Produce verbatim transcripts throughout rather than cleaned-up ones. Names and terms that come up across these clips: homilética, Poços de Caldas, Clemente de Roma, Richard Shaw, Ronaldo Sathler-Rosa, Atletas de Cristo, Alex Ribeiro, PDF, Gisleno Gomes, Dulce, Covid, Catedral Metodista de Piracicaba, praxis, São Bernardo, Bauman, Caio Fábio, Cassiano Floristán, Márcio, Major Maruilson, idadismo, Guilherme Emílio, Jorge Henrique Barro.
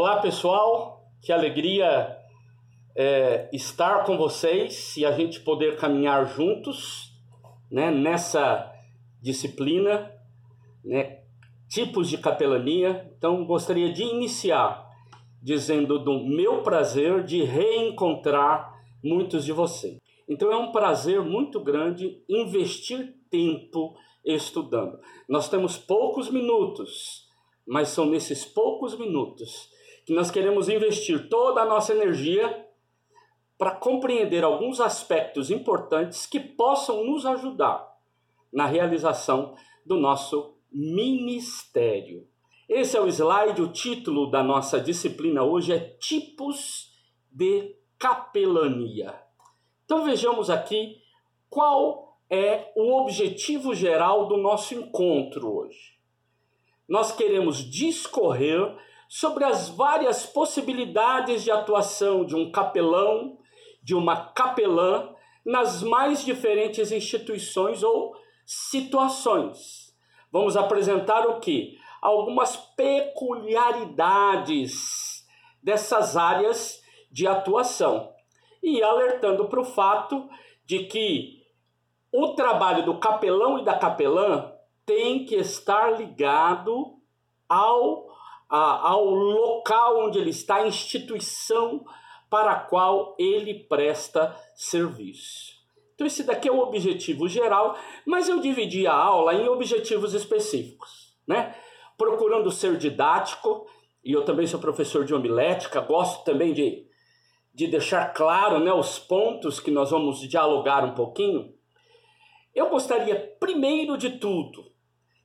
Olá, pessoal, que alegria é, estar com vocês e a gente poder caminhar juntos, né, nessa disciplina, né, tipos de capelania. Então, gostaria de iniciar dizendo do meu prazer de reencontrar muitos de vocês. Então, é um prazer muito grande investir tempo estudando. Nós temos poucos minutos, mas são nesses poucos minutos que nós queremos investir toda a nossa energia para compreender alguns aspectos importantes que possam nos ajudar na realização do nosso ministério. Esse é o slide, o título da nossa disciplina hoje é Tipos de Capelania. Então vejamos aqui qual é o objetivo geral do nosso encontro hoje. Nós queremos discorrer sobre as várias possibilidades de atuação de um capelão, de uma capelã, nas mais diferentes instituições ou situações. Vamos apresentar o quê? Algumas peculiaridades dessas áreas de atuação. E alertando para o fato de que o trabalho do capelão e da capelã tem que estar ligado ao, a, ao local onde ele está, a instituição para a qual ele presta serviço. Então, esse daqui é o objetivo geral, mas eu dividi a aula em objetivos específicos, né? Procurando ser didático, e eu também sou professor de homilética, gosto também de, de deixar claro, né, os pontos que nós vamos dialogar um pouquinho. Eu gostaria, primeiro de tudo,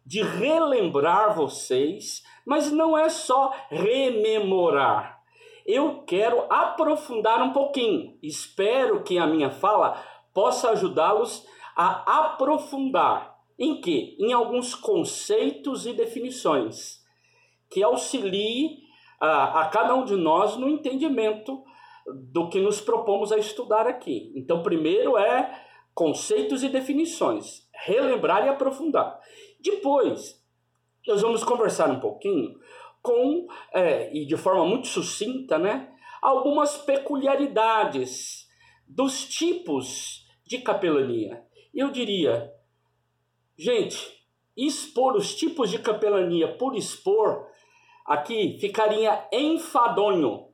de relembrar vocês, mas não é só rememorar. Eu quero aprofundar um pouquinho. Espero que a minha fala possa ajudá-los a aprofundar. Em quê? Em alguns conceitos e definições que auxiliem a, a cada um de nós no entendimento do que nos propomos a estudar aqui. Então, primeiro é conceitos e definições, relembrar e aprofundar. Depois, nós vamos conversar um pouquinho com, é, e de forma muito sucinta, né, algumas peculiaridades dos tipos de capelania. Eu diria, gente, expor os tipos de capelania por expor aqui ficaria enfadonho.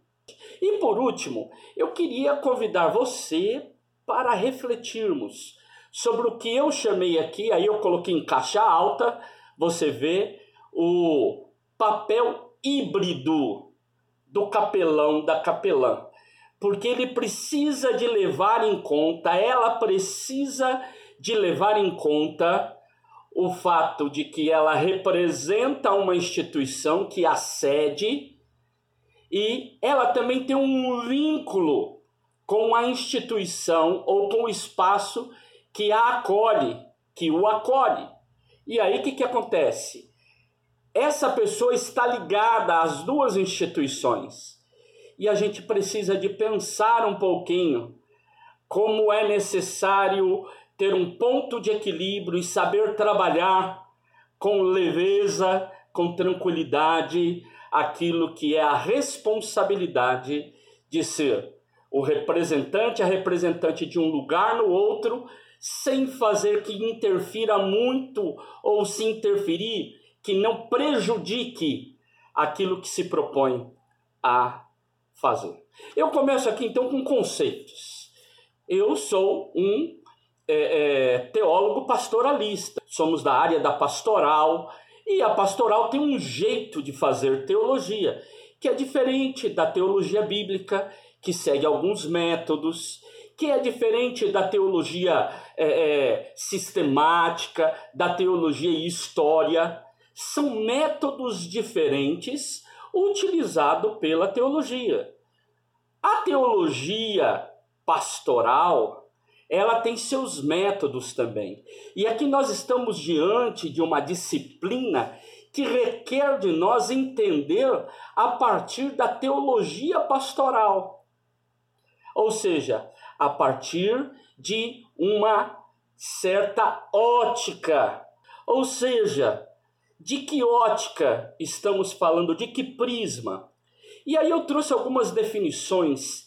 E por último, eu queria convidar você para refletirmos sobre o que eu chamei aqui, aí eu coloquei em caixa alta, você vê o papel híbrido do capelão, da capelã, porque ele precisa de levar em conta, ela precisa de levar em conta o fato de que ela representa uma instituição que a sede e ela também tem um vínculo com a instituição ou com o espaço que a acolhe, que o acolhe. E aí o que, que acontece? Essa pessoa está ligada às duas instituições. E a gente precisa de pensar um pouquinho como é necessário ter um ponto de equilíbrio e saber trabalhar com leveza, com tranquilidade, aquilo que é a responsabilidade de ser o representante, a representante de um lugar no outro, sem fazer que interfira muito ou se interferir, que não prejudique aquilo que se propõe a fazer. Eu começo aqui então com conceitos. Eu sou um é, é, teólogo pastoralista, somos da área da pastoral, e a pastoral tem um jeito de fazer teologia, que é diferente da teologia bíblica, que segue alguns métodos, que é diferente da teologia é, é, sistemática, da teologia e história. São métodos diferentes utilizados pela teologia. A teologia pastoral, ela tem seus métodos também. E aqui nós estamos diante de uma disciplina que requer de nós entender a partir da teologia pastoral. Ou seja, a partir de uma certa ótica. Ou seja, de que ótica estamos falando? De que prisma? E aí eu trouxe algumas definições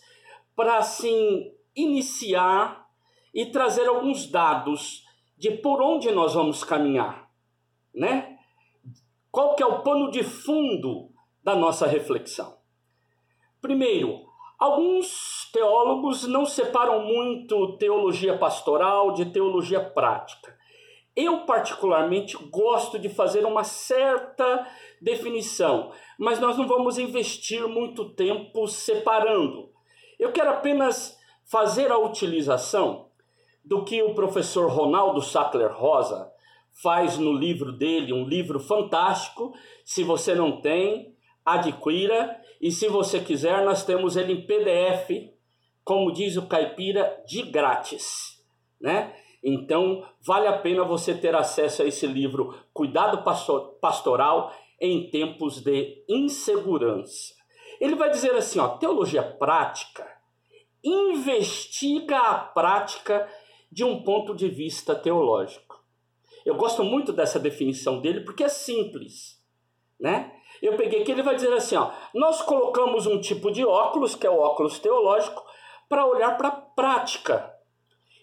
para, assim, iniciar e trazer alguns dados de por onde nós vamos caminhar, né? Qual que é o pano de fundo da nossa reflexão? Primeiro, alguns teólogos não separam muito teologia pastoral de teologia prática. Eu, particularmente, gosto de fazer uma certa definição, mas nós não vamos investir muito tempo separando. Eu quero apenas fazer a utilização do que o professor Ronaldo Sathler-Rosa faz no livro dele, um livro fantástico. Se você não tem, adquira. E se você quiser, nós temos ele em P D F, como diz o caipira, de grátis, né? Então, vale a pena você ter acesso a esse livro, Cuidado Pastoral em Tempos de Insegurança. Ele vai dizer assim, ó, teologia prática investiga a prática de um ponto de vista teológico. Eu gosto muito dessa definição dele porque é simples, né? Eu peguei que ele vai dizer assim, ó, nós colocamos um tipo de óculos, que é o óculos teológico, para olhar para a prática.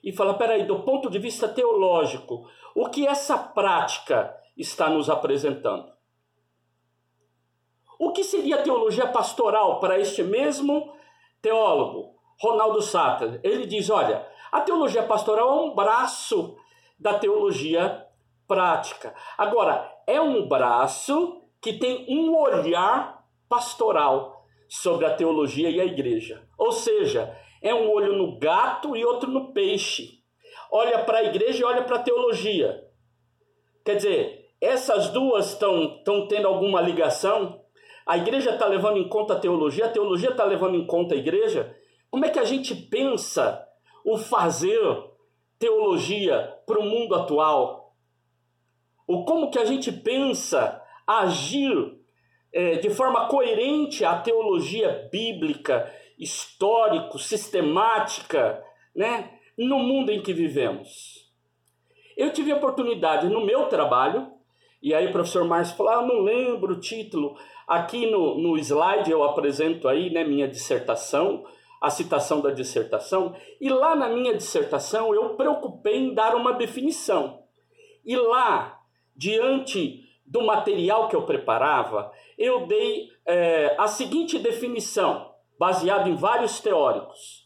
E fala, peraí, do ponto de vista teológico, o que essa prática está nos apresentando? O que seria teologia pastoral para este mesmo teólogo, Ronaldo Sathler? Ele diz, olha, a teologia pastoral é um braço da teologia prática. Agora, é um braço que tem um olhar pastoral sobre a teologia e a igreja. Ou seja, é um olho no gato e outro no peixe. Olha para a igreja e olha para a teologia. Quer dizer, essas duas estão tendo alguma ligação? A igreja está levando em conta a teologia, a teologia está levando em conta a igreja? Como é que a gente pensa o fazer teologia para o mundo atual? Ou como que a gente pensa agir é, de forma coerente a teologia bíblica, histórico, sistemática, né, no mundo em que vivemos? Eu tive a oportunidade no meu trabalho, e aí o professor Márcio falou, ah, eu não lembro o título, aqui no, no slide eu apresento aí, né, minha dissertação, a citação da dissertação, e lá na minha dissertação eu preocupei em dar uma definição. E lá, diante do material que eu preparava, eu dei é, a seguinte definição, baseado em vários teóricos.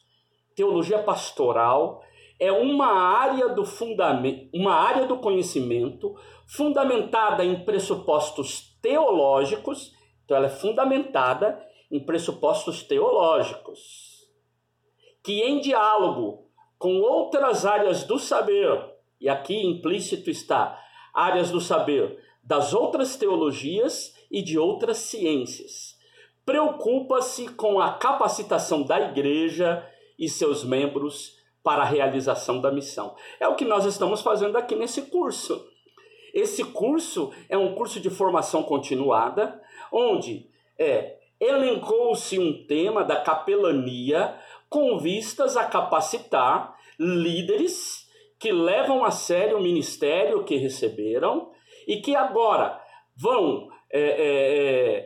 Teologia pastoral é uma área do fundamento, uma área do conhecimento fundamentada em pressupostos teológicos. Então ela é fundamentada em pressupostos teológicos, que em diálogo com outras áreas do saber, e aqui implícito está áreas do saber das outras teologias e de outras ciências, preocupa-se com a capacitação da igreja e seus membros para a realização da missão. É o que nós estamos fazendo aqui nesse curso. Esse curso é um curso de formação continuada, onde é, elencou-se um tema da capelania com vistas a capacitar líderes que levam a sério o ministério que receberam e que agora vão... É, é,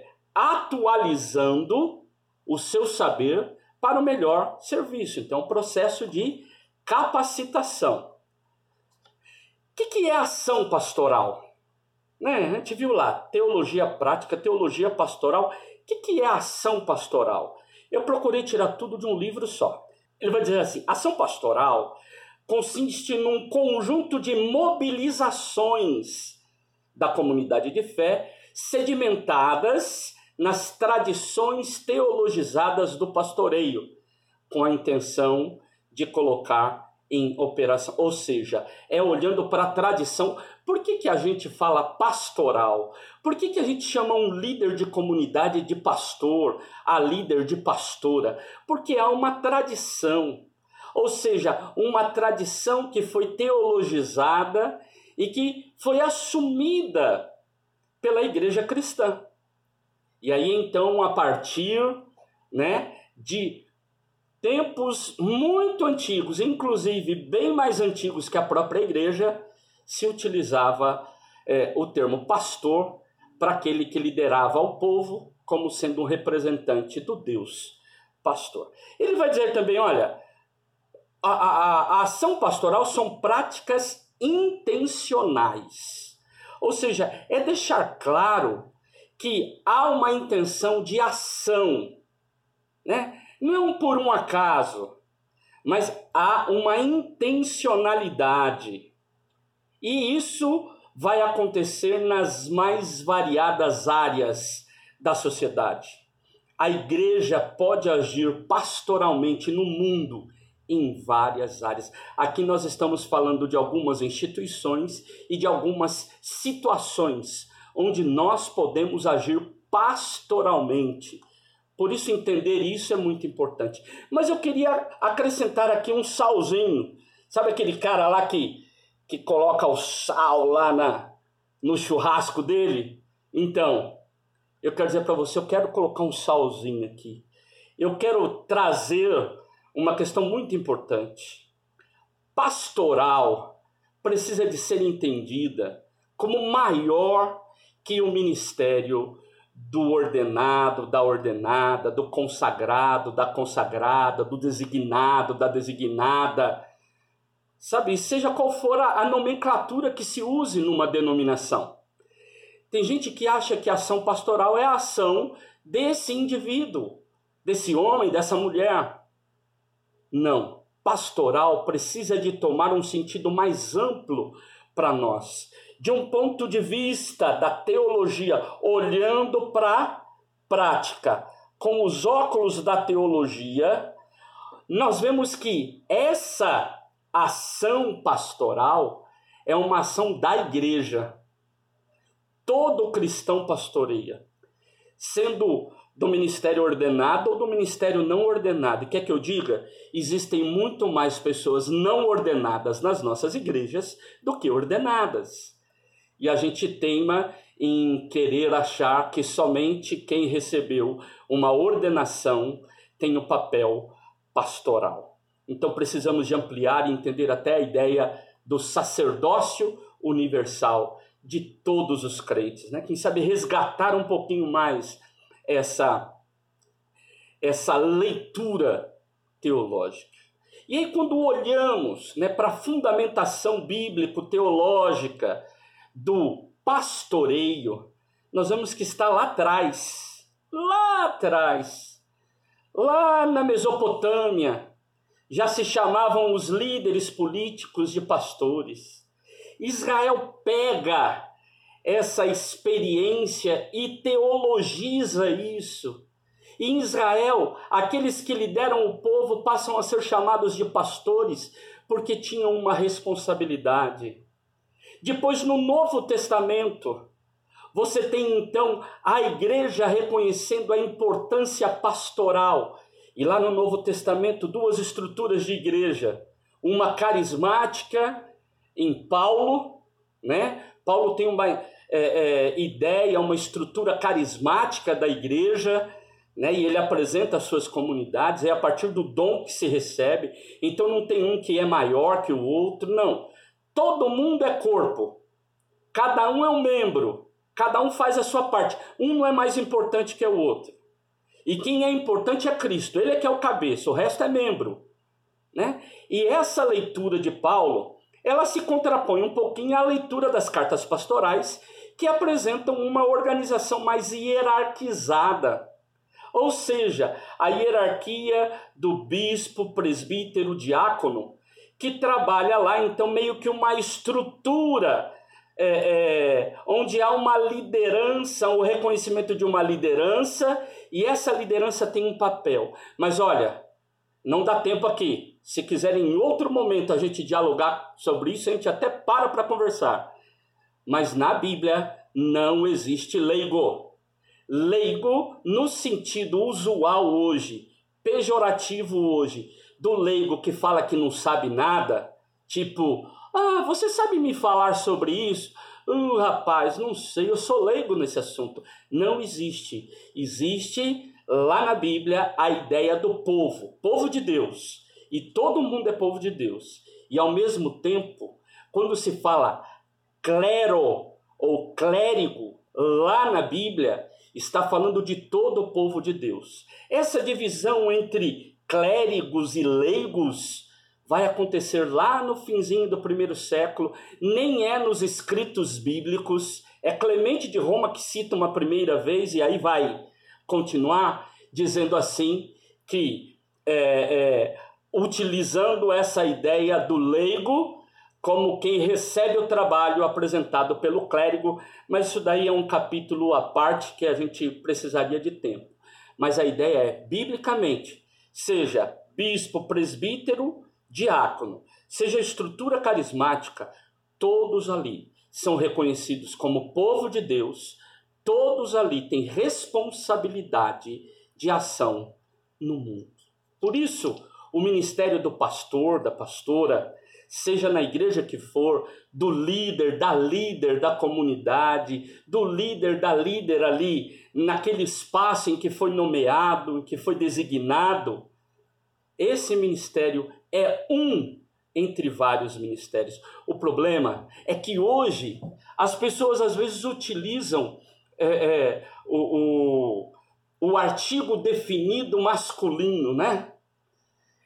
é, atualizando o seu saber para o melhor serviço. Então, um processo de capacitação. O que, que é ação pastoral? Né? A gente viu lá, teologia prática, teologia pastoral. O que, que é ação pastoral? Eu procurei tirar tudo de um livro só. Ele vai dizer assim, ação pastoral consiste num conjunto de mobilizações da comunidade de fé sedimentadas nas tradições teologizadas do pastoreio, com a intenção de colocar em operação. Ou seja, é olhando para a tradição. Por que que a gente fala pastoral? Por que que a gente chama um líder de comunidade de pastor, a líder de pastora? Porque há uma tradição, ou seja, uma tradição que foi teologizada e que foi assumida pela igreja cristã. E aí, então, a partir, né, de tempos muito antigos, inclusive bem mais antigos que a própria igreja, se utilizava é, o termo pastor para aquele que liderava o povo como sendo um representante do Deus pastor. Ele vai dizer também, olha, a, a, a ação pastoral são práticas intencionais. Ou seja, é deixar claro que há uma intenção de ação, né? Não por um acaso, mas há uma intencionalidade. E isso vai acontecer nas mais variadas áreas da sociedade. A igreja pode agir pastoralmente no mundo em várias áreas. Aqui nós estamos falando de algumas instituições e de algumas situações onde nós podemos agir pastoralmente. Por isso, entender isso é muito importante. Mas eu queria acrescentar aqui um salzinho. Sabe aquele cara lá que, que coloca o sal lá na, no churrasco dele? Então, eu quero dizer para você, eu quero colocar um salzinho aqui. Eu quero trazer uma questão muito importante. Pastoral precisa de ser entendida como maior que o ministério do ordenado, da ordenada, do consagrado, da consagrada, do designado, da designada. Sabe, seja qual for a, a nomenclatura que se use numa denominação. Tem gente que acha que a ação pastoral é a ação desse indivíduo, desse homem, dessa mulher. Não, pastoral precisa de tomar um sentido mais amplo para nós. De um ponto de vista da teologia, olhando para a prática, com os óculos da teologia, nós vemos que essa ação pastoral é uma ação da igreja. Todo cristão pastoreia, sendo do ministério ordenado ou do ministério não ordenado. E quer que eu diga? Existem muito mais pessoas não ordenadas nas nossas igrejas do que ordenadas. E a gente teima em querer achar que somente quem recebeu uma ordenação tem o papel pastoral. Então precisamos de ampliar e entender até a ideia do sacerdócio universal de todos os crentes, né? Quem sabe resgatar um pouquinho mais essa, essa leitura teológica. E aí quando olhamos, né, para a fundamentação bíblico-teológica do pastoreio, nós vemos que está lá atrás, lá atrás, lá na Mesopotâmia, já se chamavam os líderes políticos de pastores. Israel pega essa experiência e teologiza isso. Em Israel, aqueles que lideram o povo passam a ser chamados de pastores porque tinham uma responsabilidade. Depois, no Novo Testamento, você tem, então, a igreja reconhecendo a importância pastoral. E lá no Novo Testamento, duas estruturas de igreja. Uma carismática, em Paulo, né? Paulo tem uma é, é, ideia, uma estrutura carismática da igreja, né? E ele apresenta as suas comunidades, é a partir do dom que se recebe. Então, não tem um que é maior que o outro, não. Todo mundo é corpo, cada um é um membro, cada um faz a sua parte. Um não é mais importante que o outro. E quem é importante é Cristo, ele é que é o cabeça, o resto é membro, né? E essa leitura de Paulo, ela se contrapõe um pouquinho à leitura das cartas pastorais, que apresentam uma organização mais hierarquizada. Ou seja, a hierarquia do bispo, presbítero, diácono, que trabalha lá, então, meio que uma estrutura é, é, onde há uma liderança, o reconhecimento de uma liderança, e essa liderança tem um papel. Mas, olha, não dá tempo aqui. Se quiserem, em outro momento, a gente dialogar sobre isso, a gente até para para conversar. Mas na Bíblia não existe leigo. Leigo no sentido usual hoje, pejorativo hoje, do leigo que fala que não sabe nada, tipo, ah, você sabe me falar sobre isso? Uh, rapaz, não sei, eu sou leigo nesse assunto. Não existe. Existe lá na Bíblia a ideia do povo, povo de Deus. E todo mundo é povo de Deus. E ao mesmo tempo, quando se fala clero ou clérigo lá na Bíblia, está falando de todo o povo de Deus. Essa divisão entre clérigos e leigos vai acontecer lá no finzinho do primeiro século, nem é nos escritos bíblicos, é Clemente de Roma que cita uma primeira vez e aí vai continuar dizendo assim que, é, é, utilizando essa ideia do leigo como quem recebe o trabalho apresentado pelo clérigo, mas isso daí é um capítulo à parte que a gente precisaria de tempo. Mas a ideia é, biblicamente, seja bispo, presbítero, diácono, seja estrutura carismática, todos ali são reconhecidos como povo de Deus, todos ali têm responsabilidade de ação no mundo. Por isso, o ministério do pastor, da pastora, seja na igreja que for, do líder, da líder da comunidade, do líder, da líder ali, naquele espaço em que foi nomeado, em que foi designado, esse ministério é um entre vários ministérios. O problema é que hoje as pessoas às vezes utilizam é, é, o, o, o artigo definido masculino, né?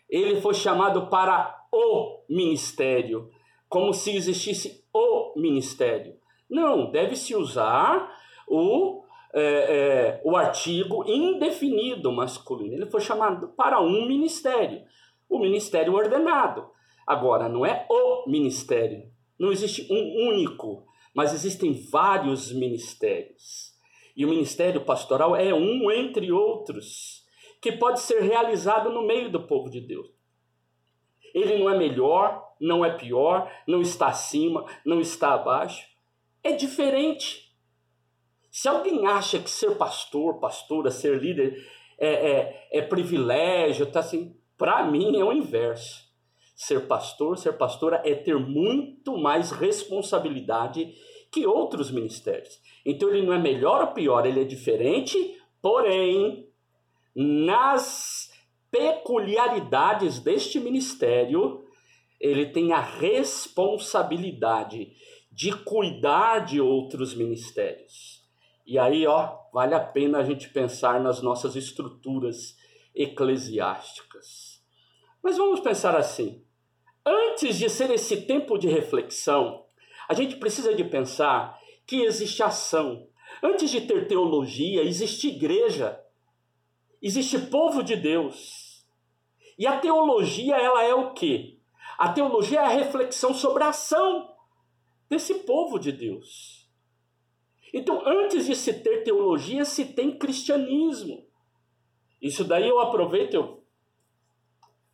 Ele foi chamado para o ministério, como se existisse o ministério. Não, deve-se usar o, é, é, o artigo indefinido masculino. Ele foi chamado para um ministério, o ministério ordenado. Agora, não é o ministério, não existe um único, mas existem vários ministérios. E o ministério pastoral é um entre outros, que pode ser realizado no meio do povo de Deus. Ele não é melhor, não é pior, não está acima, não está abaixo. É diferente. Se alguém acha que ser pastor, pastora, ser líder é, é, é privilégio, tá assim, para mim é o inverso. Ser pastor, ser pastora é ter muito mais responsabilidade que outros ministérios. Então ele não é melhor ou pior, ele é diferente, porém, nas peculiaridades deste ministério, ele tem a responsabilidade de cuidar de outros ministérios. E aí, ó, vale a pena a gente pensar nas nossas estruturas eclesiásticas. Mas vamos pensar assim, antes de ser esse tempo de reflexão, a gente precisa de pensar que existe ação. Antes de ter teologia, existe igreja. Existe povo de Deus. E a teologia, ela é o quê? A teologia é a reflexão sobre a ação desse povo de Deus. Então, antes de se ter teologia, se tem cristianismo. Isso daí eu aproveito, eu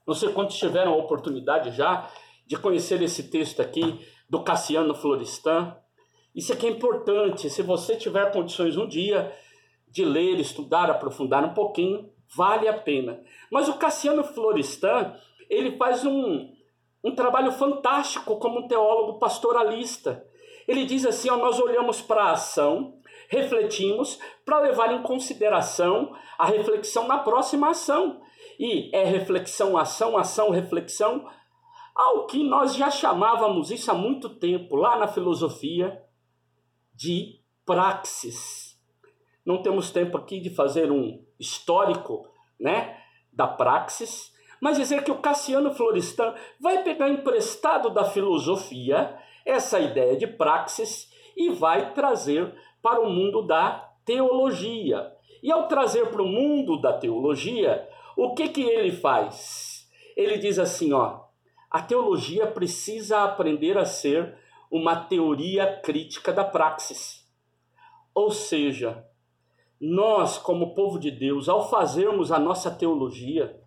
não sei quantos tiveram a oportunidade já de conhecer esse texto aqui do Cassiano Floristán. Isso aqui é importante, se você tiver condições um dia de ler, estudar, aprofundar um pouquinho, vale a pena. Mas o Cassiano Floristán, ele faz um, um trabalho fantástico como um teólogo pastoralista. Ele diz assim, ó, nós olhamos para a ação, refletimos, para levar em consideração a reflexão na próxima ação. E é reflexão, ação, ação, reflexão, ao que nós já chamávamos isso há muito tempo, lá na filosofia, de praxis. Não temos tempo aqui de fazer um histórico, né, da praxis, mas dizer que o Cassiano Floristán vai pegar emprestado da filosofia essa ideia de praxis e vai trazer para o mundo da teologia. E ao trazer para o mundo da teologia, o que, que ele faz? Ele diz assim, ó, a teologia precisa aprender a ser uma teoria crítica da praxis. Ou seja, nós, como povo de Deus, ao fazermos a nossa teologia,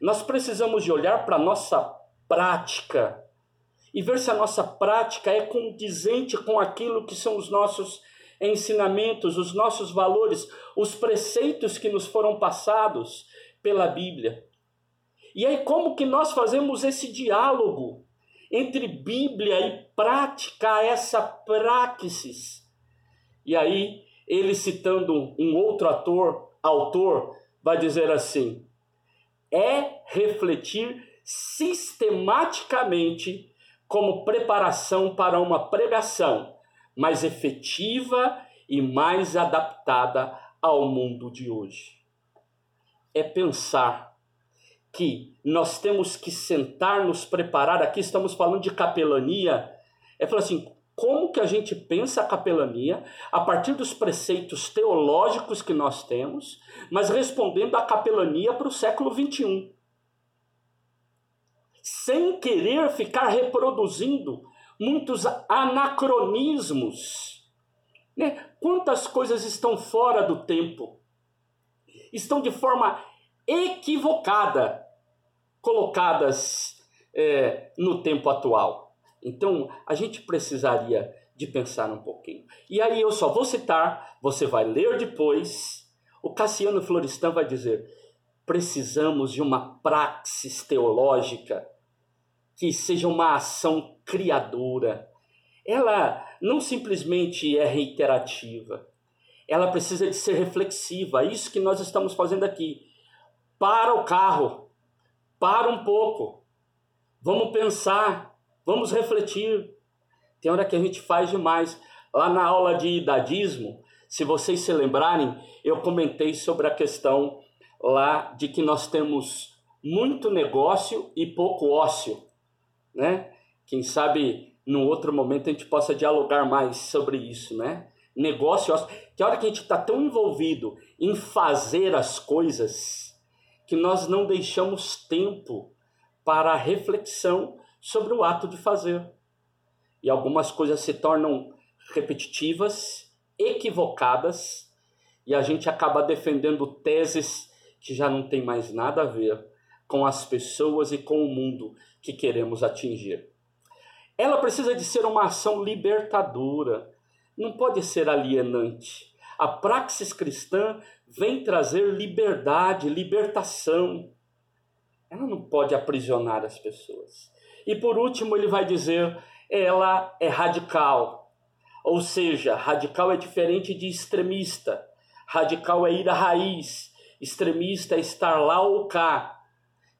nós precisamos de olhar para a nossa prática e ver se a nossa prática é condizente com aquilo que são os nossos ensinamentos, os nossos valores, os preceitos que nos foram passados pela Bíblia. E aí, como que nós fazemos esse diálogo entre Bíblia e prática, essa praxis? E aí, ele, citando um outro ator, autor, vai dizer assim, é refletir sistematicamente como preparação para uma pregação mais efetiva e mais adaptada ao mundo de hoje. É pensar que nós temos que sentar, nos preparar. Aqui estamos falando de capelania. É falar assim, como que a gente pensa a capelania a partir dos preceitos teológicos que nós temos, mas respondendo à capelania para o século vinte e um. Sem querer ficar reproduzindo muitos anacronismos. Né? Quantas coisas estão fora do tempo, estão de forma equivocada, colocadas é, no tempo atual. Então, a gente precisaria de pensar um pouquinho. E aí eu só vou citar, você vai ler depois, o Cassiano Floristán vai dizer, precisamos de uma praxis teológica que seja uma ação criadora. Ela não simplesmente é reiterativa, ela precisa de ser reflexiva. Isso que nós estamos fazendo aqui. Para o carro, para um pouco, vamos pensar, vamos refletir. Tem hora que a gente faz demais. Lá na aula de idadismo, se vocês se lembrarem, eu comentei sobre a questão lá de que nós temos muito negócio e pouco ócio, né? Quem sabe num outro momento a gente possa dialogar mais sobre isso, né? Negócio, que a hora que a gente está tão envolvido em fazer as coisas que nós não deixamos tempo para a reflexão sobre o ato de fazer. E algumas coisas se tornam repetitivas, equivocadas, e a gente acaba defendendo teses que já não tem mais nada a ver com as pessoas e com o mundo que queremos atingir. Ela precisa de ser uma ação libertadora, não pode ser alienante. A praxis cristã vem trazer liberdade, libertação. Ela não pode aprisionar as pessoas. E por último ele vai dizer, ela é radical. Ou seja, radical é diferente de extremista. Radical é ir à raiz, extremista é estar lá ou cá.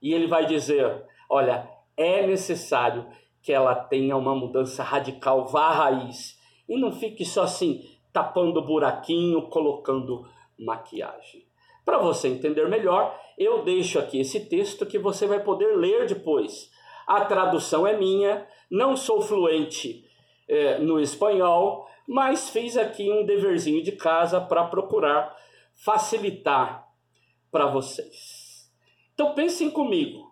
E ele vai dizer, olha, é necessário que ela tenha uma mudança radical, vá à raiz. E não fique só assim, tapando buraquinho, colocando maquiagem. Para você entender melhor, eu deixo aqui esse texto que você vai poder ler depois. A tradução é minha, não sou fluente eh, no espanhol, mas fiz aqui um deverzinho de casa para procurar facilitar para vocês. Então pensem comigo.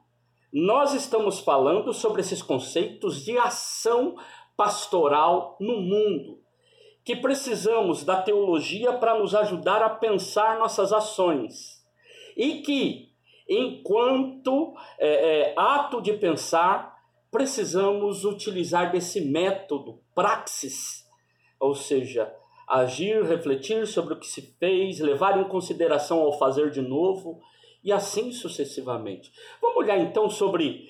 Nós estamos falando sobre esses conceitos de ação pastoral no mundo, que precisamos da teologia para nos ajudar a pensar nossas ações. E que, enquanto é, é, ato de pensar, precisamos utilizar desse método, praxis, ou seja, agir, refletir sobre o que se fez, levar em consideração ao fazer de novo, e assim sucessivamente. Vamos olhar então sobre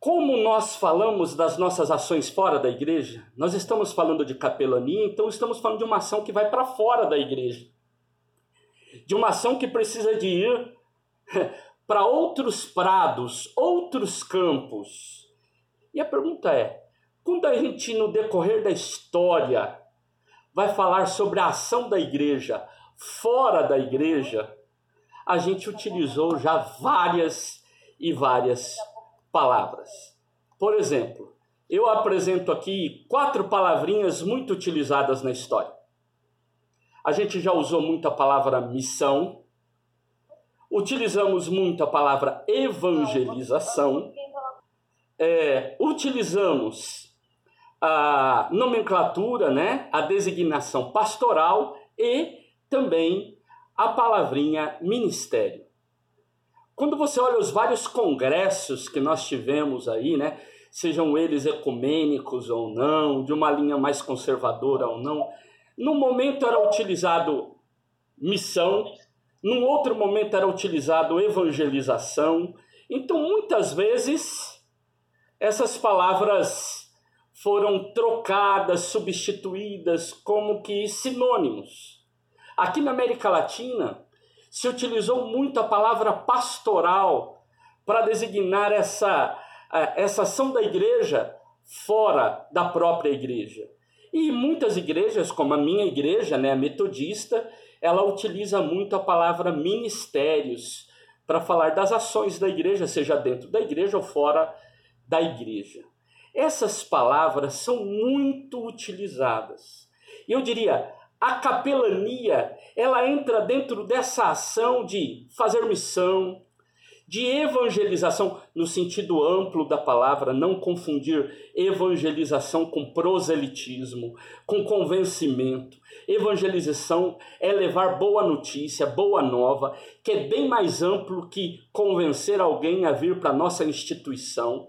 como nós falamos das nossas ações fora da igreja. Nós estamos falando de capelania, então estamos falando de uma ação que vai para fora da igreja. De uma ação que precisa de ir para outros prados, outros campos. E a pergunta é, quando a gente no decorrer da história vai falar sobre a ação da igreja fora da igreja, a gente utilizou já várias e várias palavras. Por exemplo, eu apresento aqui quatro palavrinhas muito utilizadas na história. A gente já usou muito a palavra missão, utilizamos muito a palavra evangelização, é, utilizamos a nomenclatura, né, a designação pastoral e também a palavrinha ministério. Quando você olha os vários congressos que nós tivemos aí, né, sejam eles ecumênicos ou não, de uma linha mais conservadora ou não, num momento era utilizado missão, num outro momento era utilizado evangelização. Então, muitas vezes, essas palavras foram trocadas, substituídas como que sinônimos. Aqui na América Latina, se utilizou muito a palavra pastoral para designar essa, essa ação da igreja fora da própria igreja. E muitas igrejas, como a minha igreja, né, a metodista, ela utiliza muito a palavra ministérios para falar das ações da igreja, seja dentro da igreja ou fora da igreja. Essas palavras são muito utilizadas. Eu diria, a capelania, ela entra dentro dessa ação de fazer missão, de evangelização, no sentido amplo da palavra, não confundir evangelização com proselitismo, com convencimento. Evangelização é levar boa notícia, boa nova, que é bem mais amplo que convencer alguém a vir para a nossa instituição.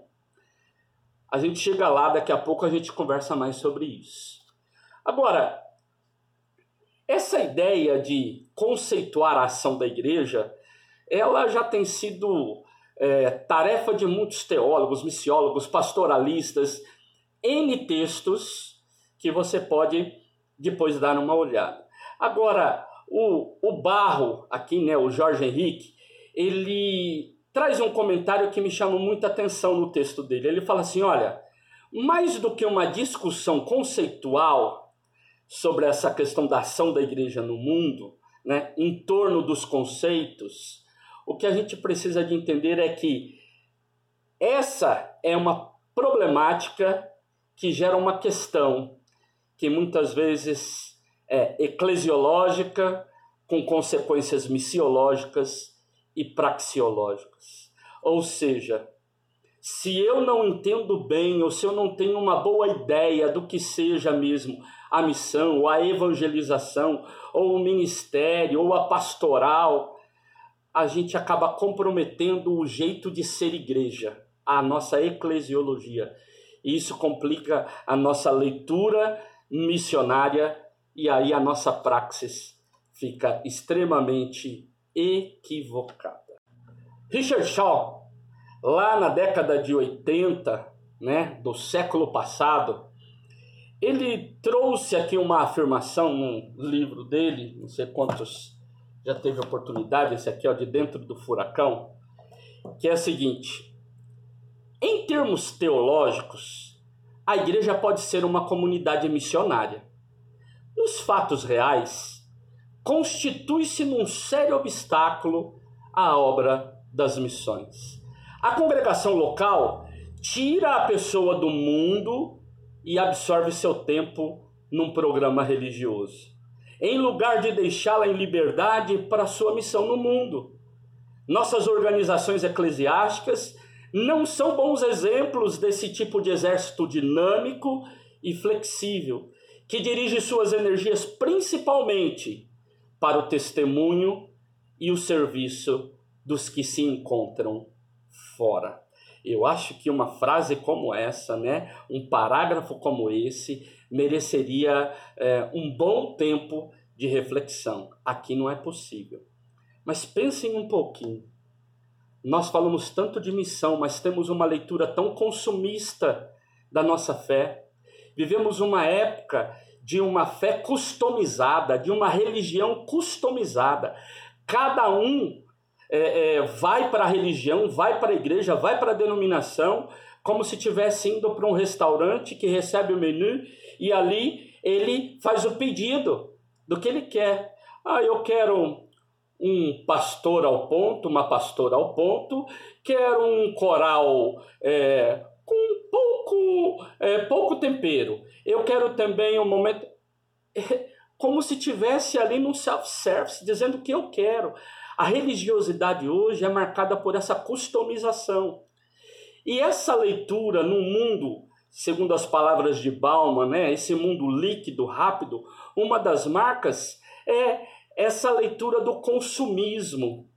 A gente chega lá, daqui a pouco a gente conversa mais sobre isso. Agora, essa ideia de conceituar a ação da igreja, ela já tem sido é, tarefa de muitos teólogos, missiólogos, pastoralistas, N textos que você pode depois dar uma olhada. Agora, o, o Barro, aqui, né, o Jorge Henrique, ele traz um comentário que me chama muita atenção no texto dele. Ele fala assim, olha, mais do que uma discussão conceitual sobre essa questão da ação da igreja no mundo, né, em torno dos conceitos, o que a gente precisa de entender é que essa é uma problemática que gera uma questão que muitas vezes é eclesiológica, com consequências missiológicas e praxeológicas. Ou seja, se eu não entendo bem, ou se eu não tenho uma boa ideia do que seja mesmo a missão, ou a evangelização, ou o ministério, ou a pastoral, a gente acaba comprometendo o jeito de ser igreja, a nossa eclesiologia. E isso complica a nossa leitura missionária e aí a nossa praxis fica extremamente equivocada. Richard Shaw, lá na década de oitenta, né, do século passado, ele trouxe aqui uma afirmação num livro dele, não sei quantos... já teve oportunidade, esse aqui, ó, de Dentro do Furacão, que é o seguinte: em termos teológicos, a igreja pode ser uma comunidade missionária. Nos fatos reais, constitui-se num sério obstáculo à obra das missões. A congregação local tira a pessoa do mundo e absorve seu tempo num programa religioso, em lugar de deixá-la em liberdade para sua missão no mundo. Nossas organizações eclesiásticas não são bons exemplos desse tipo de exército dinâmico e flexível, que dirige suas energias principalmente para o testemunho e o serviço dos que se encontram fora. Eu acho que uma frase como essa, né, um parágrafo como esse, mereceria é, um bom tempo de reflexão. Aqui não é possível. Mas pensem um pouquinho. Nós falamos tanto de missão, mas temos uma leitura tão consumista da nossa fé. Vivemos uma época de uma fé customizada, de uma religião customizada. Cada um... É, é, vai para a religião, vai para a igreja, vai para a denominação, como se estivesse indo para um restaurante que recebe o menu e ali ele faz o pedido do que ele quer. Ah, eu quero um pastor ao ponto, uma pastora ao ponto, quero um coral é, com pouco, é, pouco tempero, eu quero também um momento... Como se estivesse ali num self-service, dizendo o que eu quero. A religiosidade hoje é marcada por essa customização. E essa leitura no mundo, segundo as palavras de Bauman, né, esse mundo líquido, rápido, uma das marcas é essa leitura do consumismo.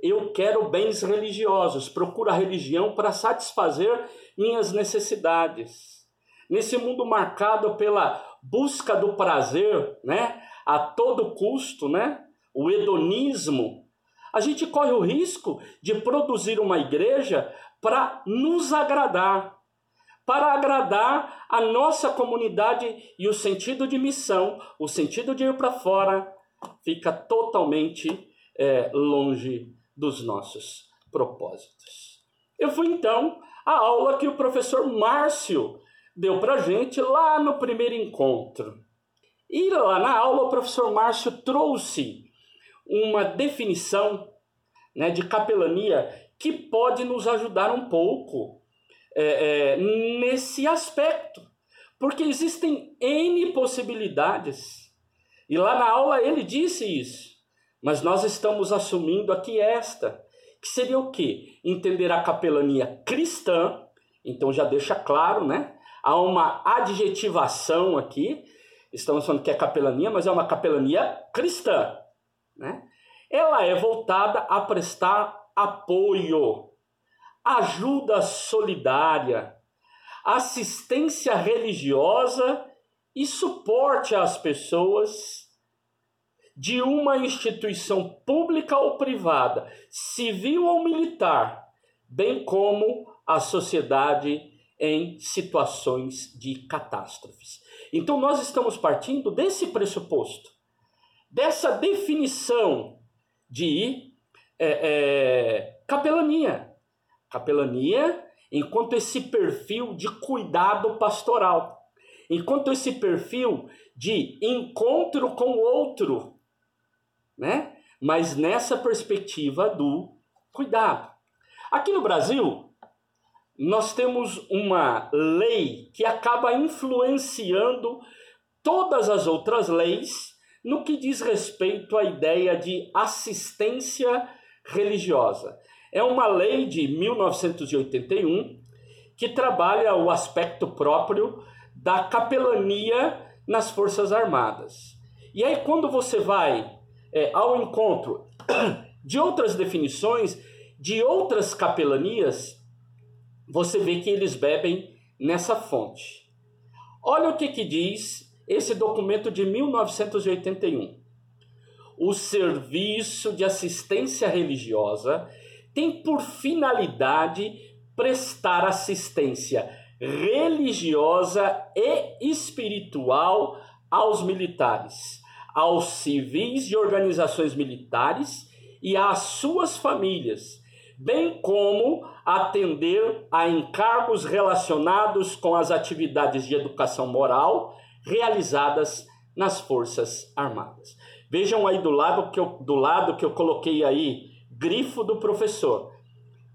Eu quero bens religiosos, procuro a religião para satisfazer minhas necessidades. Nesse mundo marcado pela busca do prazer, né, a todo custo, né, o hedonismo, a gente corre o risco de produzir uma igreja para nos agradar, para agradar a nossa comunidade, e o sentido de missão, o sentido de ir para fora, fica totalmente é, longe dos nossos propósitos. Eu fui, então, à aula que o professor Márcio deu para a gente lá no primeiro encontro. E lá na aula o professor Márcio trouxe uma definição, né, de capelania que pode nos ajudar um pouco é, é, nesse aspecto. Porque existem N possibilidades. E lá na aula ele disse isso. Mas nós estamos assumindo aqui esta, que seria o quê? Entender a capelania cristã. Então já deixa claro, né? Há uma adjetivação aqui. Estamos falando que é capelania, mas é uma capelania cristã, né? Ela é voltada a prestar apoio, ajuda solidária, assistência religiosa e suporte às pessoas de uma instituição pública ou privada, civil ou militar, bem como a sociedade em situações de catástrofes. Então nós estamos partindo desse pressuposto, dessa definição de é, é, capelania. Capelania enquanto esse perfil de cuidado pastoral, enquanto esse perfil de encontro com o outro, né? Mas nessa perspectiva do cuidado. Aqui no Brasil, nós temos uma lei que acaba influenciando todas as outras leis no que diz respeito à ideia de assistência religiosa. É uma lei de mil novecentos e oitenta e um que trabalha o aspecto próprio da capelania nas Forças Armadas. E aí, quando você vai é, ao encontro de outras definições, de outras capelanias, você vê que eles bebem nessa fonte. Olha o que, que diz esse documento de mil novecentos e oitenta e um. O serviço de assistência religiosa tem por finalidade prestar assistência religiosa e espiritual aos militares, aos civis de organizações militares e às suas famílias, bem como atender a encargos relacionados com as atividades de educação moral realizadas nas Forças Armadas. Vejam aí do lado que eu, do lado que eu coloquei aí, grifo do professor,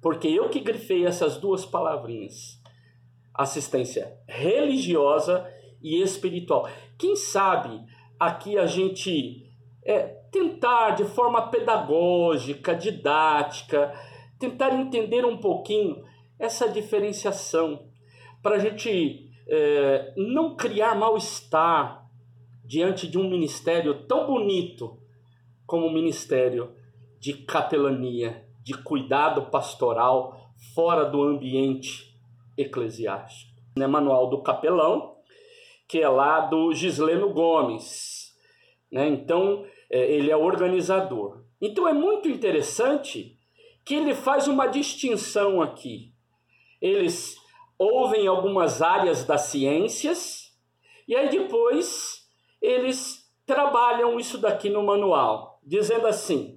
porque eu que grifei essas duas palavrinhas, assistência religiosa e espiritual. Quem sabe aqui a gente é, tentar de forma pedagógica, didática, tentar entender um pouquinho essa diferenciação, para a gente é, não criar mal-estar diante de um ministério tão bonito como o ministério de capelania, de cuidado pastoral fora do ambiente eclesiástico. É Manual do Capelão, que é lá do Gisleno Gomes, né? Então, é, ele é organizador. Então, é muito interessante que ele faz uma distinção aqui. Eles ouvem algumas áreas das ciências e aí depois eles trabalham isso daqui no manual, dizendo assim,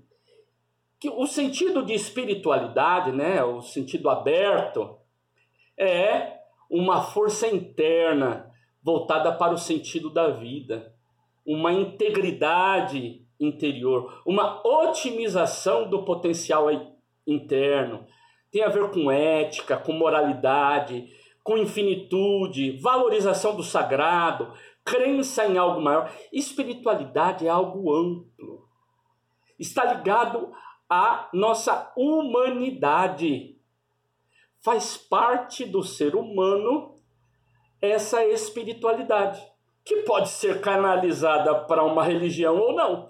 que o sentido de espiritualidade, né, o sentido aberto, é uma força interna voltada para o sentido da vida, uma integridade interior, uma otimização do potencial interno, tem a ver com ética, com moralidade, com infinitude, valorização do sagrado, crença em algo maior. Espiritualidade é algo amplo, está ligado à nossa humanidade, faz parte do ser humano essa espiritualidade, que pode ser canalizada para uma religião ou não.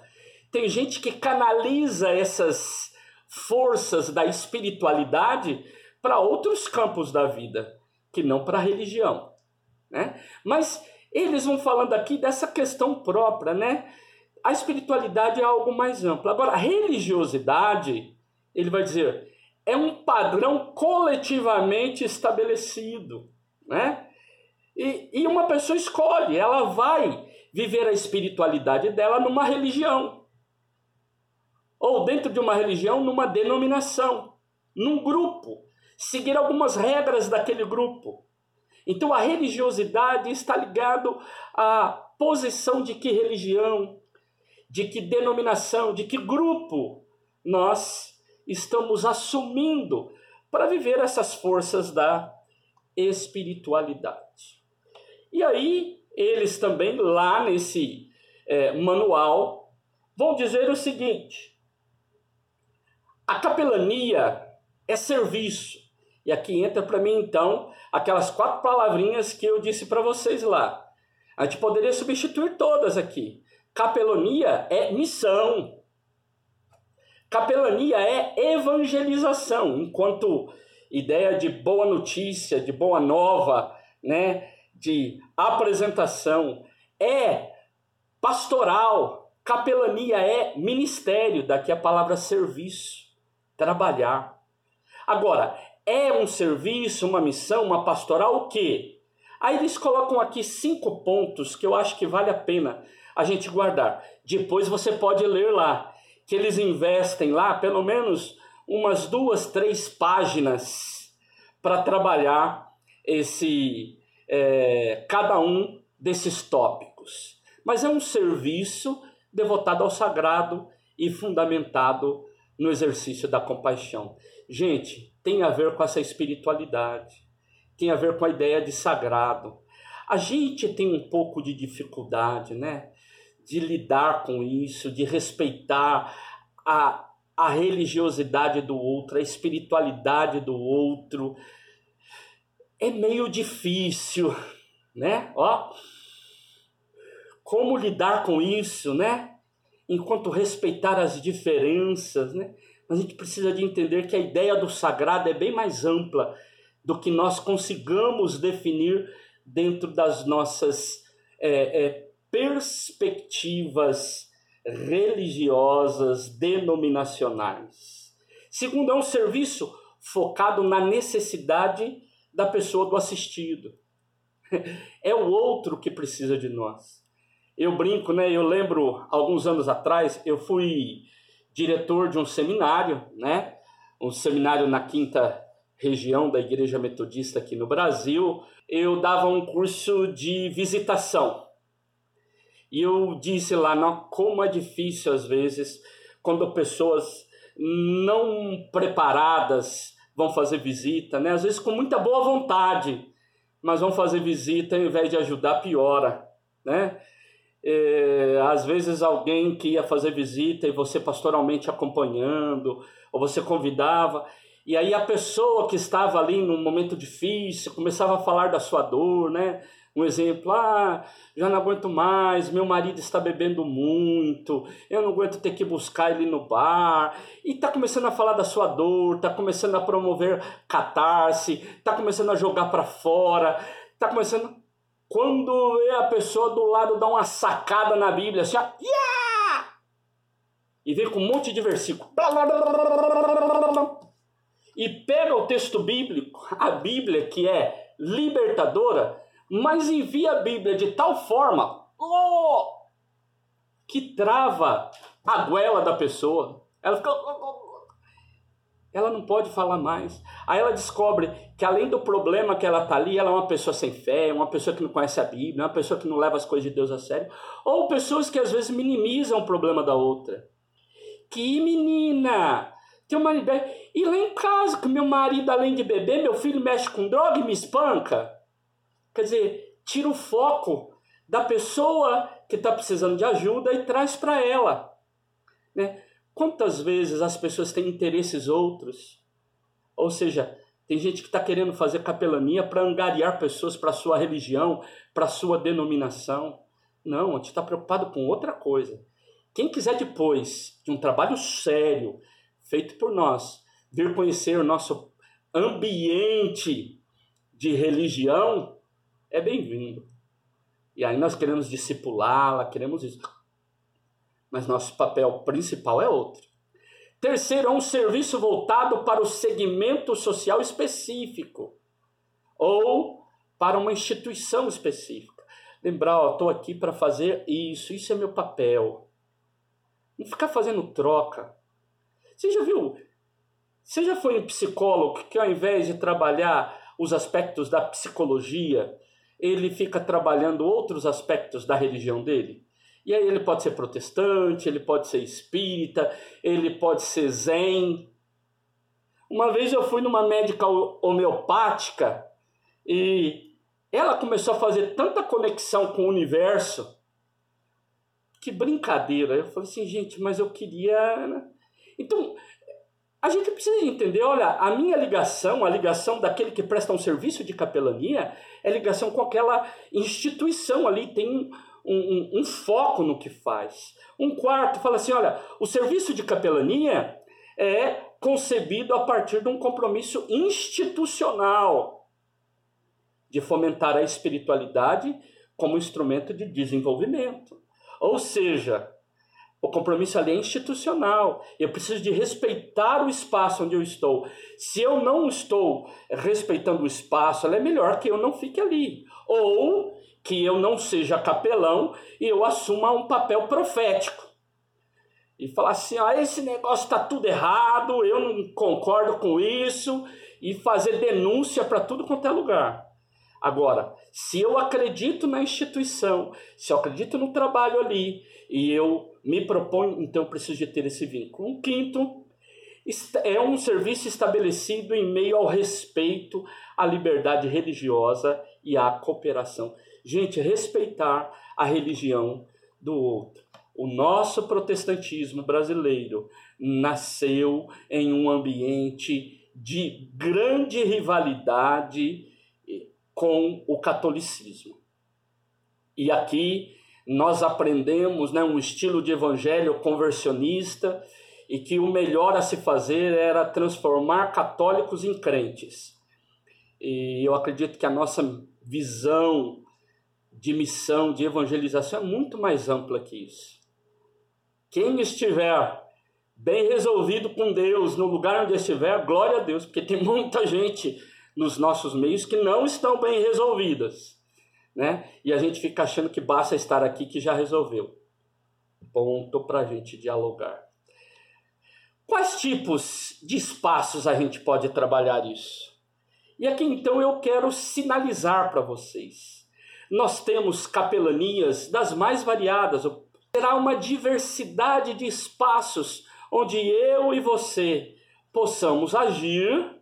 Tem gente que canaliza essas forças da espiritualidade para outros campos da vida, que não para a religião, né? Mas eles vão falando aqui dessa questão própria, né? A espiritualidade é algo mais amplo. Agora, a religiosidade, ele vai dizer, é um padrão coletivamente estabelecido, né? E, e uma pessoa escolhe, ela vai viver a espiritualidade dela numa religião, ou dentro de uma religião, numa denominação, num grupo, seguir algumas regras daquele grupo. Então a religiosidade está ligada à posição de que religião, de que denominação, de que grupo nós estamos assumindo para viver essas forças da espiritualidade. E aí eles também lá nesse é, manual vão dizer o seguinte: a capelania é serviço. E aqui entra para mim então aquelas quatro palavrinhas que eu disse para vocês lá. A gente poderia substituir todas aqui. Capelania é missão. Capelania é evangelização, enquanto ideia de boa notícia, de boa nova, né? De apresentação, é pastoral. Capelania é ministério, daqui a palavra serviço, trabalhar. Agora, é um serviço, uma missão, uma pastoral, o quê? Aí eles colocam aqui cinco pontos que eu acho que vale a pena a gente guardar. Depois você pode ler lá, que eles investem lá pelo menos umas duas, três páginas para trabalhar esse, é, cada um desses tópicos. Mas é um serviço devotado ao sagrado e fundamentado no exercício da compaixão. Gente, tem a ver com essa espiritualidade, tem a ver com a ideia de sagrado. A gente tem um pouco de dificuldade, né? De lidar com isso, de respeitar a, a religiosidade do outro, a espiritualidade do outro. É meio difícil, né? Ó, como lidar com isso, né? Enquanto respeitar as diferenças, né? Mas a gente precisa de entender que a ideia do sagrado é bem mais ampla do que nós consigamos definir dentro das nossas é, é, perspectivas religiosas, denominacionais. Segundo, é um serviço focado na necessidade da pessoa, do assistido. É o outro que precisa de nós. Eu brinco, né? Eu lembro, alguns anos atrás, eu fui diretor de um seminário, né? Um seminário na quinta região da Igreja Metodista aqui no Brasil. Eu dava um curso de visitação. E eu disse lá, não, como é difícil às vezes, quando pessoas não preparadas vão fazer visita, né? Às vezes com muita boa vontade, mas vão fazer visita, ao invés de ajudar, piora, né? É, às vezes alguém que ia fazer visita e você pastoralmente acompanhando, ou você convidava, e aí a pessoa que estava ali num momento difícil começava a falar da sua dor, né? Um exemplo, ah, já não aguento mais, meu marido está bebendo muito, eu não aguento ter que buscar ele no bar. E está começando a falar da sua dor, está começando a promover catarse, está começando a jogar para fora, está começando... Quando a pessoa do lado dá uma sacada na Bíblia, assim, ah, yeah! E vem com um monte de versículo, e pega o texto bíblico, a Bíblia que é libertadora, mas envia a Bíblia de tal forma oh, que trava a goela da pessoa. Ela fica... Ela não pode falar mais. Aí ela descobre que além do problema que ela está ali, ela é uma pessoa sem fé, uma pessoa que não conhece a Bíblia, uma pessoa que não leva as coisas de Deus a sério. Ou pessoas que às vezes minimizam o problema da outra. Que menina! Tem uma liberdade. E lá em casa, que meu marido além de beber, meu filho mexe com droga e me espanca. Quer dizer, tira o foco da pessoa que está precisando de ajuda e traz para ela. Né? Quantas vezes as pessoas têm interesses outros? Ou seja, tem gente que está querendo fazer capelania para angariar pessoas para a sua religião, para a sua denominação. Não, a gente está preocupado com outra coisa. Quem quiser depois de um trabalho sério, feito por nós, vir conhecer o nosso ambiente de religião, é bem-vindo. E aí nós queremos discipulá-la, queremos isso. Mas nosso papel principal é outro. Terceiro, é um serviço voltado para o segmento social específico ou para uma instituição específica. Lembrar, ó, estou aqui para fazer isso, isso é meu papel. Não ficar fazendo troca. Você já viu? Você já foi um psicólogo que ao invés de trabalhar os aspectos da psicologia, ele fica trabalhando outros aspectos da religião dele. E aí ele pode ser protestante, ele pode ser espírita, ele pode ser zen. Uma vez eu fui numa médica homeopática e ela começou a fazer tanta conexão com o universo. Que brincadeira. Eu falei assim, gente, mas eu queria... Então, a gente precisa entender, olha, a minha ligação, a ligação daquele que presta um serviço de capelania, é ligação com aquela instituição ali, tem um, um, um foco no que faz. Um quarto fala assim, olha, o serviço de capelania é concebido a partir de um compromisso institucional de fomentar a espiritualidade como instrumento de desenvolvimento. Ou seja, o compromisso ali é institucional. Eu preciso de respeitar o espaço onde eu estou. Se eu não estou respeitando o espaço, é melhor que eu não fique ali. Ou que eu não seja capelão e eu assuma um papel profético. E falar assim, ah, esse negócio está tudo errado, eu não concordo com isso. E fazer denúncia para tudo quanto é lugar. Agora, se eu acredito na instituição, se eu acredito no trabalho ali, e eu me proponho, então eu preciso de ter esse vínculo. Um quinto, é um serviço estabelecido em meio ao respeito à liberdade religiosa e à cooperação. Gente, respeitar a religião do outro. O nosso protestantismo brasileiro nasceu em um ambiente de grande rivalidade com o catolicismo. E aqui nós aprendemos, né, um estilo de evangelho conversionista e que o melhor a se fazer era transformar católicos em crentes. E eu acredito que a nossa visão de missão, de evangelização é muito mais ampla que isso. Quem estiver bem resolvido com Deus, no lugar onde estiver, glória a Deus, porque tem muita gente nos nossos meios que não estão bem resolvidas, né? E a gente fica achando que basta estar aqui que já resolveu. Ponto para a gente dialogar. Quais tipos de espaços a gente pode trabalhar isso? E aqui então eu quero sinalizar para vocês. Nós temos capelanias das mais variadas. Terá uma diversidade de espaços onde eu e você possamos agir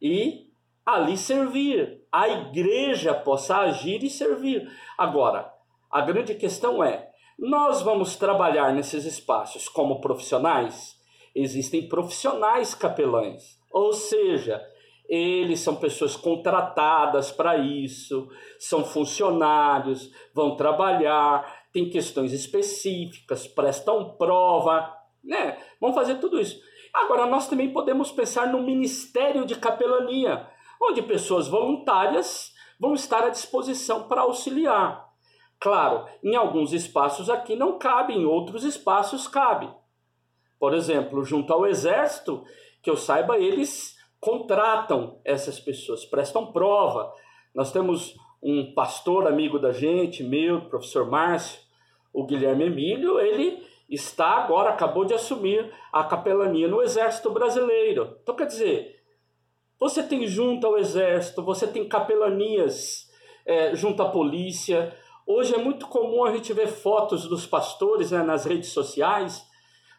e ali servir, a igreja possa agir e servir. Agora, a grande questão é, nós vamos trabalhar nesses espaços como profissionais? Existem profissionais capelães, ou seja, eles são pessoas contratadas para isso, são funcionários, vão trabalhar, tem questões específicas, prestam prova, né? Vão fazer tudo isso. Agora, nós também podemos pensar no ministério de capelania, onde pessoas voluntárias vão estar à disposição para auxiliar. Claro, em alguns espaços aqui não cabe, em outros espaços cabe. Por exemplo, junto ao Exército, que eu saiba, eles contratam essas pessoas, prestam prova. Nós temos um pastor amigo da gente, meu, professor Márcio, o Guilherme Emílio, ele está agora, acabou de assumir a capelania no Exército Brasileiro. Então, quer dizer, você tem junto ao Exército, você tem capelanias é, junto à polícia. Hoje é muito comum a gente ver fotos dos pastores, né, nas redes sociais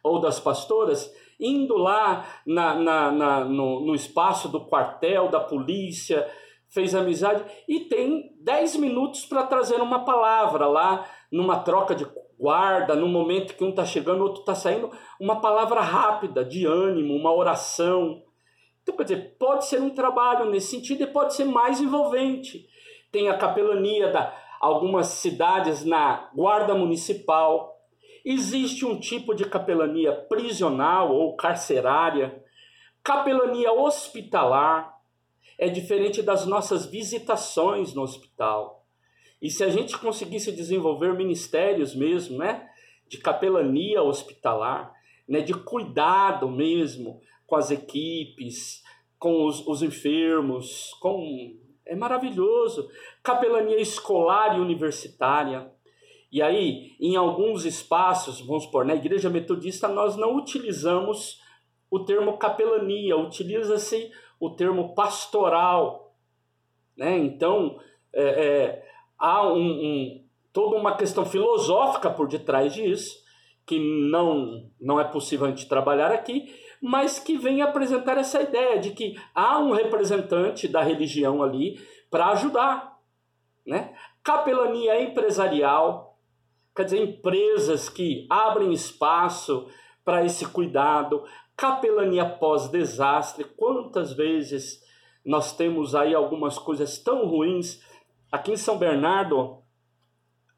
ou das pastoras indo lá na, na, na, no, no espaço do quartel, da polícia, fez amizade e tem dez minutos para trazer uma palavra lá numa troca de guarda, no momento que um está chegando, o outro está saindo, uma palavra rápida de ânimo, uma oração. Então, quer dizer, pode ser um trabalho nesse sentido e pode ser mais envolvente. Tem a capelania de algumas cidades na guarda municipal. Existe um tipo de capelania prisional ou carcerária. Capelania hospitalar é diferente das nossas visitações no hospital. E se a gente conseguisse desenvolver ministérios mesmo, né, de capelania hospitalar, né, de cuidado mesmo, com as equipes, com os, os enfermos, com... é maravilhoso. Capelania escolar e universitária. E aí, em alguns espaços, vamos supor, na Igreja Metodista, nós não utilizamos o termo capelania, utiliza-se o termo pastoral. né? Então, é, é, há um, um, toda uma questão filosófica por detrás disso, que não, não é possível a gente trabalhar aqui, mas que vem apresentar essa ideia de que há um representante da religião ali para ajudar, né? Capelania empresarial, quer dizer, empresas que abrem espaço para esse cuidado, capelania pós-desastre, quantas vezes nós temos aí algumas coisas tão ruins. Aqui em São Bernardo,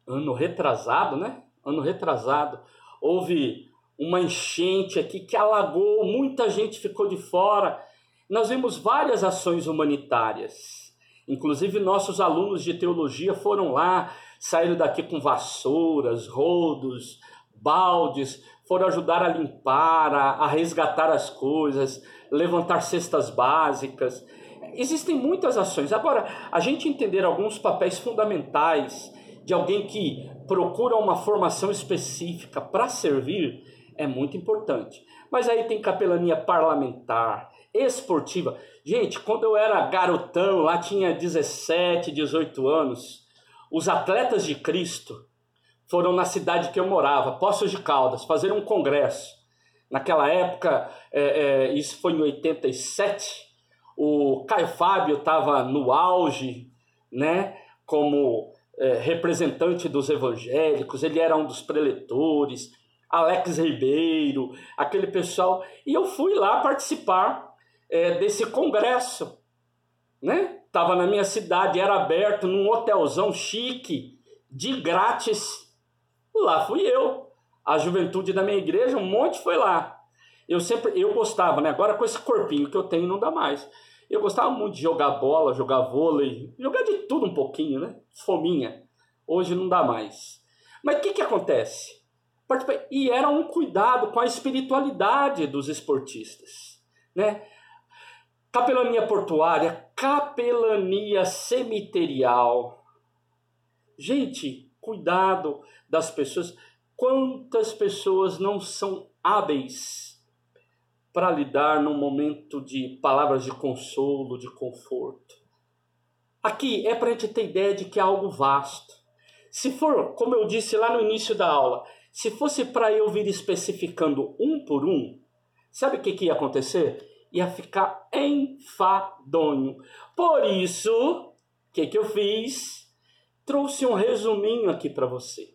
ano retrasado, né? Ano retrasado, houve uma enchente aqui que alagou, muita gente ficou de fora. Nós vimos várias ações humanitárias. Inclusive, nossos alunos de teologia foram lá, saíram daqui com vassouras, rodos, baldes, foram ajudar a limpar, a, a resgatar as coisas, levantar cestas básicas. Existem muitas ações. Agora, a gente entender alguns papéis fundamentais de alguém que procura uma formação específica para servir é muito importante. Mas aí tem capelania parlamentar, esportiva. Gente, quando eu era garotão, lá tinha dezessete, dezoito anos, os atletas de Cristo foram na cidade que eu morava, Poços de Caldas, fazer um congresso. Naquela época, é, é, isso foi em oitenta e sete, o Caio Fábio estava no auge, né, como é, representante dos evangélicos, ele era um dos preletores, Alex Ribeiro, aquele pessoal. E eu fui lá participar é, desse congresso, né? Estava na minha cidade, era aberto, num hotelzão chique, de grátis. Lá fui eu, a juventude da minha igreja, um monte foi lá. Eu sempre, eu gostava, né? Agora com esse corpinho que eu tenho não dá mais. Eu gostava muito de jogar bola, jogar vôlei, jogar de tudo um pouquinho, né? Fominha. Hoje não dá mais. Mas o que que acontece? E era um cuidado com a espiritualidade dos esportistas, né? Capelania portuária, capelania cemiterial. Gente, cuidado das pessoas. Quantas pessoas não são hábeis para lidar num momento de palavras de consolo, de conforto? Aqui é para a gente ter ideia de que é algo vasto. Se for, como eu disse lá no início da aula, se fosse para eu vir especificando um por um, sabe o que, que ia acontecer? Ia ficar enfadonho. Por isso, o que, que eu fiz? Trouxe um resuminho aqui para você.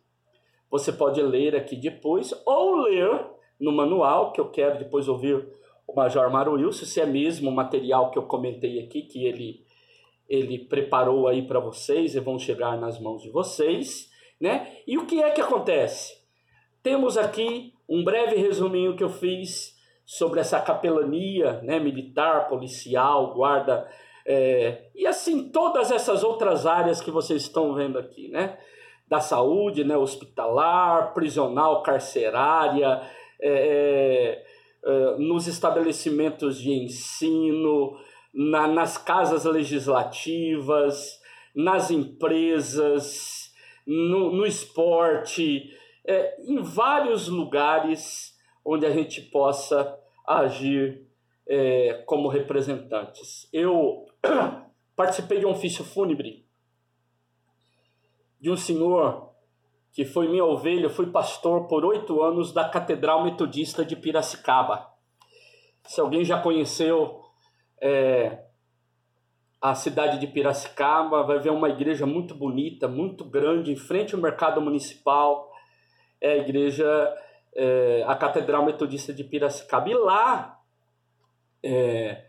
Você pode ler aqui depois, ou ler no manual, que eu quero depois ouvir o Major Maruilson, se é mesmo o material que eu comentei aqui, que ele, ele preparou aí para vocês e vão chegar nas mãos de vocês, né? E o que é que acontece? Temos aqui um breve resuminho que eu fiz sobre essa capelania, né, militar, policial, guarda. É, e assim, todas essas outras áreas que vocês estão vendo aqui, né? Da saúde, né? Hospitalar, prisional, carcerária, é, é, nos estabelecimentos de ensino, na, nas casas legislativas, nas empresas, no, no esporte, é, em vários lugares onde a gente possa agir é, como representantes. Eu participei de um ofício fúnebre de um senhor que foi minha ovelha, fui pastor por oito anos da Catedral Metodista de Piracicaba. Se alguém já conheceu é, a cidade de Piracicaba, vai ver uma igreja muito bonita, muito grande, em frente ao mercado municipal, é a igreja, é, a Catedral Metodista de Piracicaba. E lá, é,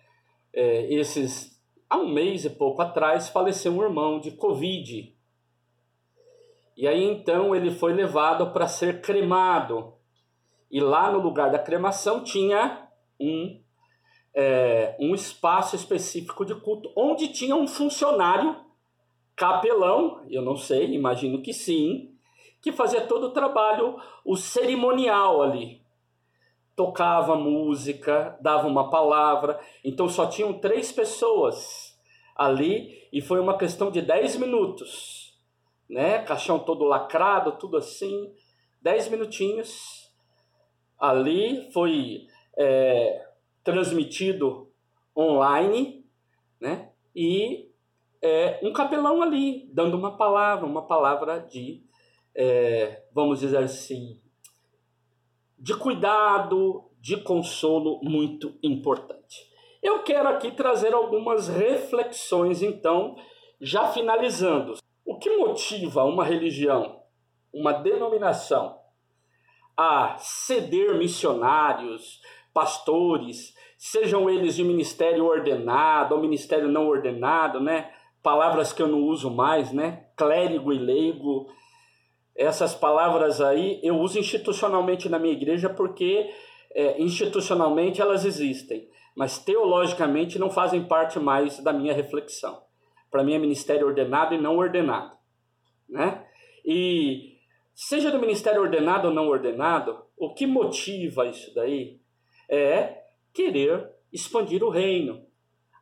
é, esses, há um mês e pouco atrás, faleceu um irmão de Covid. E aí, então, ele foi levado para ser cremado. E lá no lugar da cremação tinha um, é, um espaço específico de culto, onde tinha um funcionário, capelão, eu não sei, imagino que sim, que fazia todo o trabalho, o cerimonial ali. Tocava música, dava uma palavra. Então, só tinham três pessoas ali e foi uma questão de dez minutos. Né? Caixão todo lacrado, tudo assim, dez minutinhos, ali foi é, transmitido online, né? E é, um capelão ali, dando uma palavra, uma palavra de, é, vamos dizer assim, de cuidado, de consolo muito importante. Eu quero aqui trazer algumas reflexões, então, já finalizando. O que motiva uma religião, uma denominação, a ceder missionários, pastores, sejam eles de ministério ordenado ou ministério não ordenado, né? Palavras que eu não uso mais, né? Clérigo e leigo. Essas palavras aí eu uso institucionalmente na minha igreja porque é, institucionalmente elas existem, mas teologicamente não fazem parte mais da minha reflexão. Para mim é ministério ordenado e não ordenado, né? E seja do ministério ordenado ou não ordenado, o que motiva isso daí é querer expandir o reino,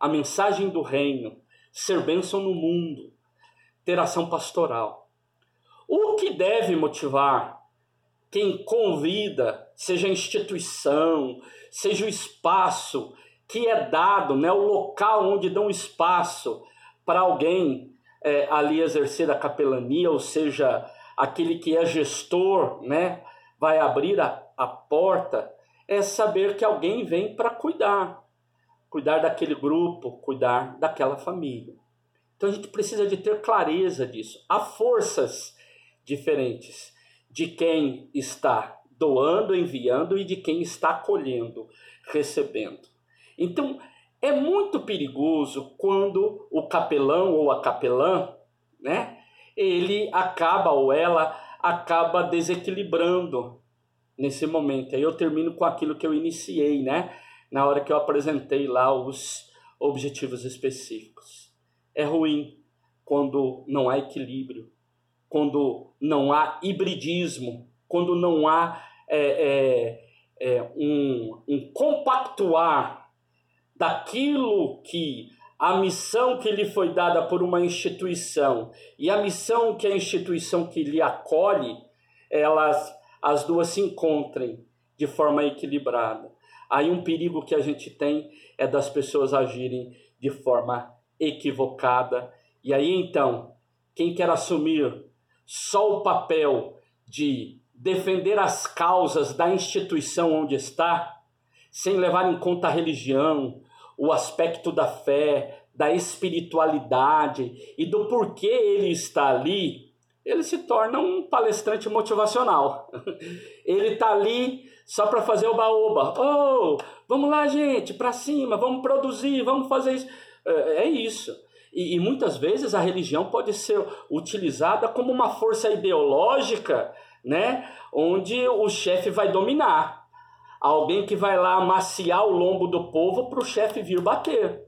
a mensagem do reino, ser bênção no mundo, ter ação pastoral. O que deve motivar quem convida, seja a instituição, seja o espaço que é dado, né, o local onde dão espaço para alguém é, ali exercer a capelania, ou seja, aquele que é gestor, né, vai abrir a, a porta, é saber que alguém vem para cuidar, cuidar daquele grupo, cuidar daquela família. Então a gente precisa de ter clareza disso. Há forças diferentes de quem está doando, enviando e de quem está acolhendo, recebendo. Então é muito perigoso quando o capelão ou a capelã, né, ele acaba ou ela acaba desequilibrando nesse momento. Aí eu termino com aquilo que eu iniciei, né? Na hora que eu apresentei lá os objetivos específicos. É ruim quando não há equilíbrio, quando não há hibridismo, quando não há é, é, é, um, um compactuar daquilo que a missão que lhe foi dada por uma instituição e a missão que a instituição que lhe acolhe, elas... as duas se encontrem de forma equilibrada. Aí um perigo que a gente tem é das pessoas agirem de forma equivocada. E aí então, quem quer assumir só o papel de defender as causas da instituição onde está, sem levar em conta a religião, o aspecto da fé, da espiritualidade e do porquê ele está ali, ele se torna um palestrante motivacional. Ele está ali só para fazer o baoba. Oh, vamos lá, gente, para cima, vamos produzir, vamos fazer isso. É isso. E, e muitas vezes a religião pode ser utilizada como uma força ideológica, né? Onde o chefe vai dominar. Alguém que vai lá amaciar o lombo do povo para o chefe vir bater,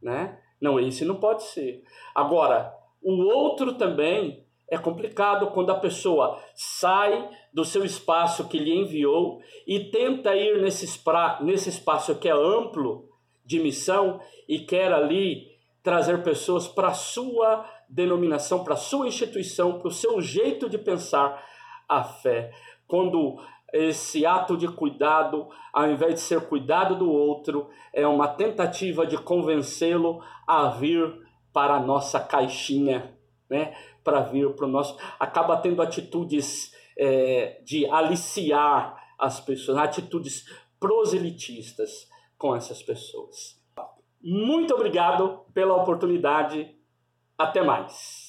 né? Não, isso não pode ser. Agora, o outro também... é complicado quando a pessoa sai do seu espaço que lhe enviou e tenta ir nesse, espra- nesse espaço que é amplo de missão e quer ali trazer pessoas para a sua denominação, para a sua instituição, para o seu jeito de pensar a fé. Quando esse ato de cuidado, ao invés de ser cuidado do outro, é uma tentativa de convencê-lo a vir para a nossa caixinha, né? Para vir para o nosso, acaba tendo atitudes é, de aliciar as pessoas, atitudes proselitistas com essas pessoas. Muito obrigado pela oportunidade. Até mais.